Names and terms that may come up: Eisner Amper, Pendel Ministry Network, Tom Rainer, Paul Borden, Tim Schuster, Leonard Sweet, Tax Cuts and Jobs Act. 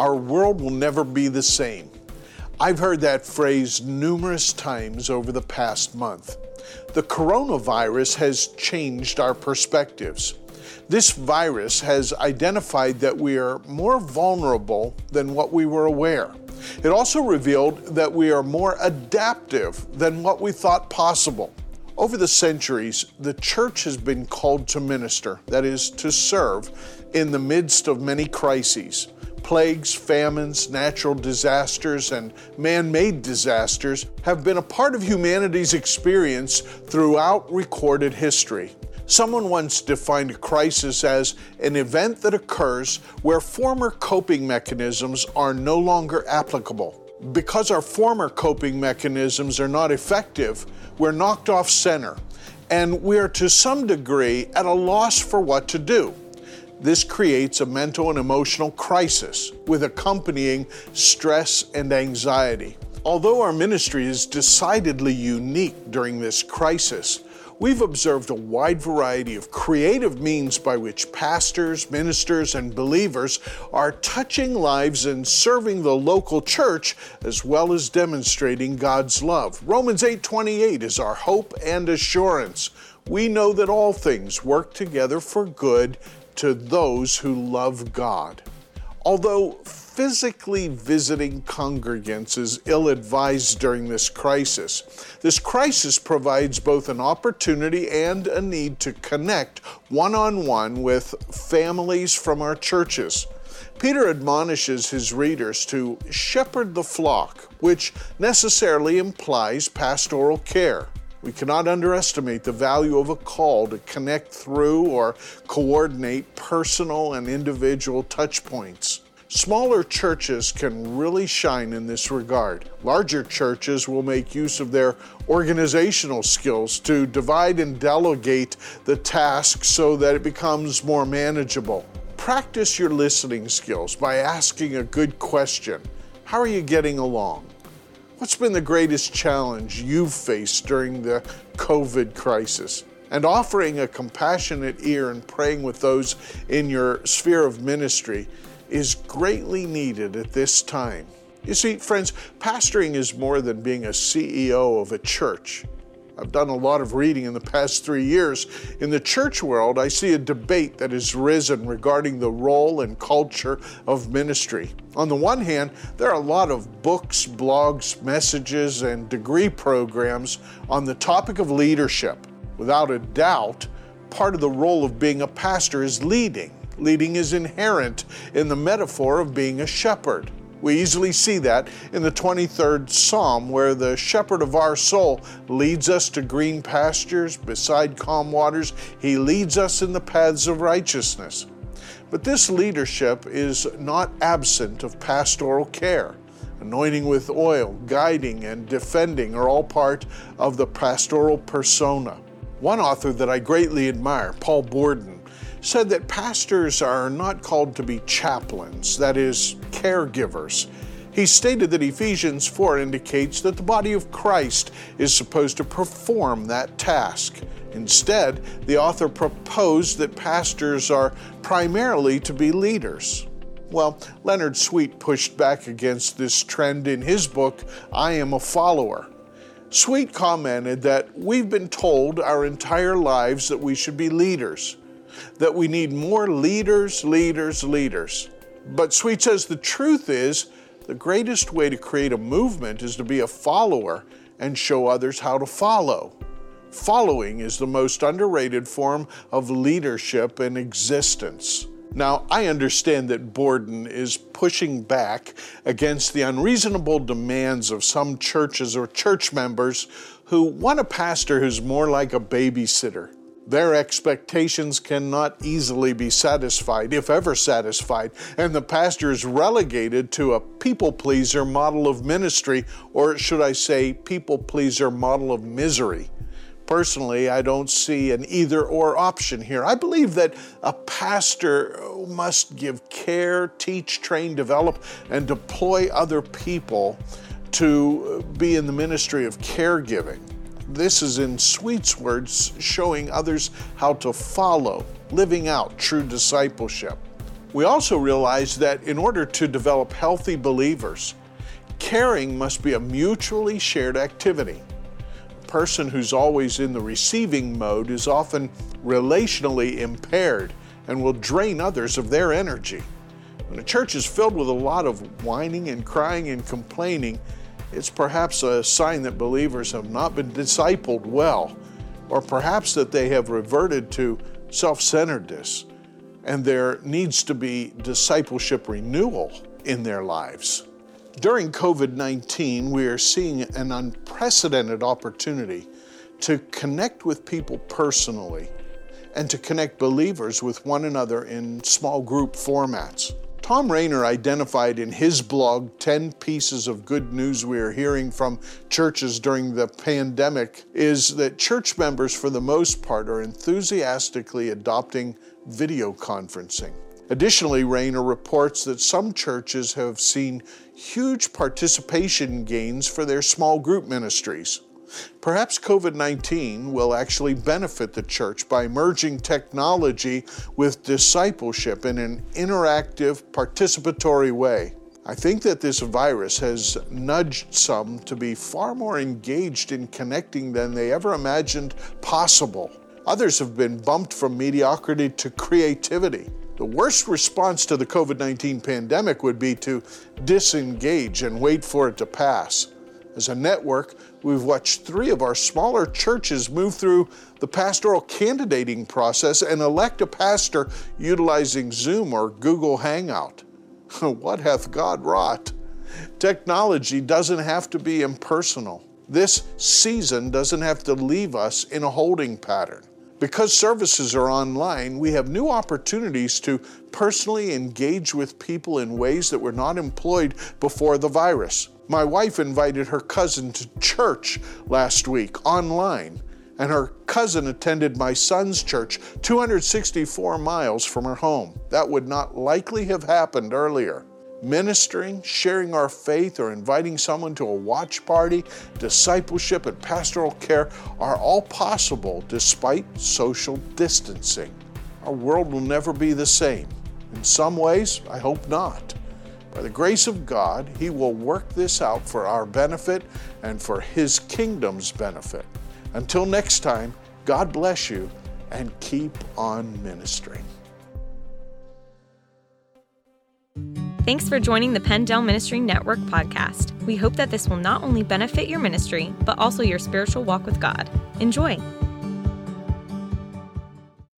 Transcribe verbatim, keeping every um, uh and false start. Our world will never be the same. I've heard that phrase numerous times over the past month. The coronavirus has changed our perspectives. This virus has identified that we are more vulnerable than what we were aware. It also revealed that we are more adaptive than what we thought possible. Over the centuries, the church has been called to minister, that is, to serve, in the midst of many crises. Plagues, famines, natural disasters, and man-made disasters have been a part of humanity's experience throughout recorded history. Someone once defined a crisis as an event that occurs where former coping mechanisms are no longer applicable. Because our former coping mechanisms are not effective, we're knocked off center, and we're to some degree at a loss for what to do. This creates a mental and emotional crisis with accompanying stress and anxiety. Although our ministry is decidedly unique during this crisis, we've observed a wide variety of creative means by which pastors, ministers, and believers are touching lives and serving the local church as well as demonstrating God's love. Romans eight twenty-eight is our hope and assurance. We know that all things work together for good to those who love God. Although physically visiting congregants is ill-advised during this crisis, this crisis provides both an opportunity and a need to connect one-on-one with families from our churches. Peter admonishes his readers to shepherd the flock, which necessarily implies pastoral care. We cannot underestimate the value of a call to connect through or coordinate personal and individual touchpoints. Smaller churches can really shine in this regard. Larger churches will make use of their organizational skills to divide and delegate the task so that it becomes more manageable. Practice your listening skills by asking a good question. How are you getting along? What's been the greatest challenge you've faced during the COVID crisis? And offering a compassionate ear and praying with those in your sphere of ministry is greatly needed at this time. You see, friends, pastoring is more than being a C E O of a church. I've done a lot of reading in the past three years. In the church world, I see a debate that has risen regarding the role and culture of ministry. On the one hand, there are a lot of books, blogs, messages, and degree programs on the topic of leadership. Without a doubt, part of the role of being a pastor is leading. Leading is inherent in the metaphor of being a shepherd. We easily see that in the twenty-third Psalm, where the shepherd of our soul leads us to green pastures, beside calm waters. He leads us in the paths of righteousness. But this leadership is not absent of pastoral care. Anointing with oil, guiding, and defending are all part of the pastoral persona. One author that I greatly admire, Paul Borden, said that pastors are not called to be chaplains, that is, caregivers. He stated that Ephesians four indicates that the body of Christ is supposed to perform that task. Instead, the author proposed that pastors are primarily to be leaders. Well, Leonard Sweet pushed back against this trend in his book, I Am a Follower. Sweet commented that we've been told our entire lives that we should be leaders, that we need more leaders, leaders, leaders. But Sweet says the truth is the greatest way to create a movement is to be a follower and show others how to follow. Following is the most underrated form of leadership in existence. Now, I understand that Borden is pushing back against the unreasonable demands of some churches or church members who want a pastor who's more like a babysitter. Their expectations cannot easily be satisfied, if ever satisfied, and the pastor is relegated to a people-pleaser model of ministry, or should I say, people-pleaser model of misery. Personally, I don't see an either-or option here. I believe that a pastor must give care, teach, train, develop, and deploy other people to be in the ministry of caregiving. This is, in Sweet's words, showing others how to follow, living out true discipleship. We also realize that in order to develop healthy believers, caring must be a mutually shared activity. A person who's always in the receiving mode is often relationally impaired and will drain others of their energy. When a church is filled with a lot of whining and crying and complaining, it's perhaps a sign that believers have not been discipled well, or perhaps that they have reverted to self-centeredness, and there needs to be discipleship renewal in their lives. During COVID nineteen, we are seeing an unprecedented opportunity to connect with people personally and to connect believers with one another in small group formats. Tom Rainer identified in his blog ten pieces of good news we are hearing from churches during the pandemic is that church members, for the most part, are enthusiastically adopting video conferencing. Additionally, Rainer reports that some churches have seen huge participation gains for their small group ministries. Perhaps COVID nineteen will actually benefit the church by merging technology with discipleship in an interactive, participatory way. I think that this virus has nudged some to be far more engaged in connecting than they ever imagined possible. Others have been bumped from mediocrity to creativity. The worst response to the COVID nineteen pandemic would be to disengage and wait for it to pass. As a network, we've watched three of our smaller churches move through the pastoral candidating process and elect a pastor utilizing Zoom or Google Hangout. What hath God wrought? Technology doesn't have to be impersonal. This season doesn't have to leave us in a holding pattern. Because services are online, we have new opportunities to personally engage with people in ways that were not employed before the virus. My wife invited her cousin to church last week online, and her cousin attended my son's church two hundred sixty-four miles from her home. That would not likely have happened earlier. Ministering, sharing our faith, or inviting someone to a watch party, discipleship, and pastoral care are all possible despite social distancing. Our world will never be the same. In some ways, I hope not. By the grace of God, He will work this out for our benefit and for His kingdom's benefit. Until next time, God bless you and keep on ministering. Thanks for joining the Pendel Ministry Network podcast. We hope that this will not only benefit your ministry, but also your spiritual walk with God. Enjoy!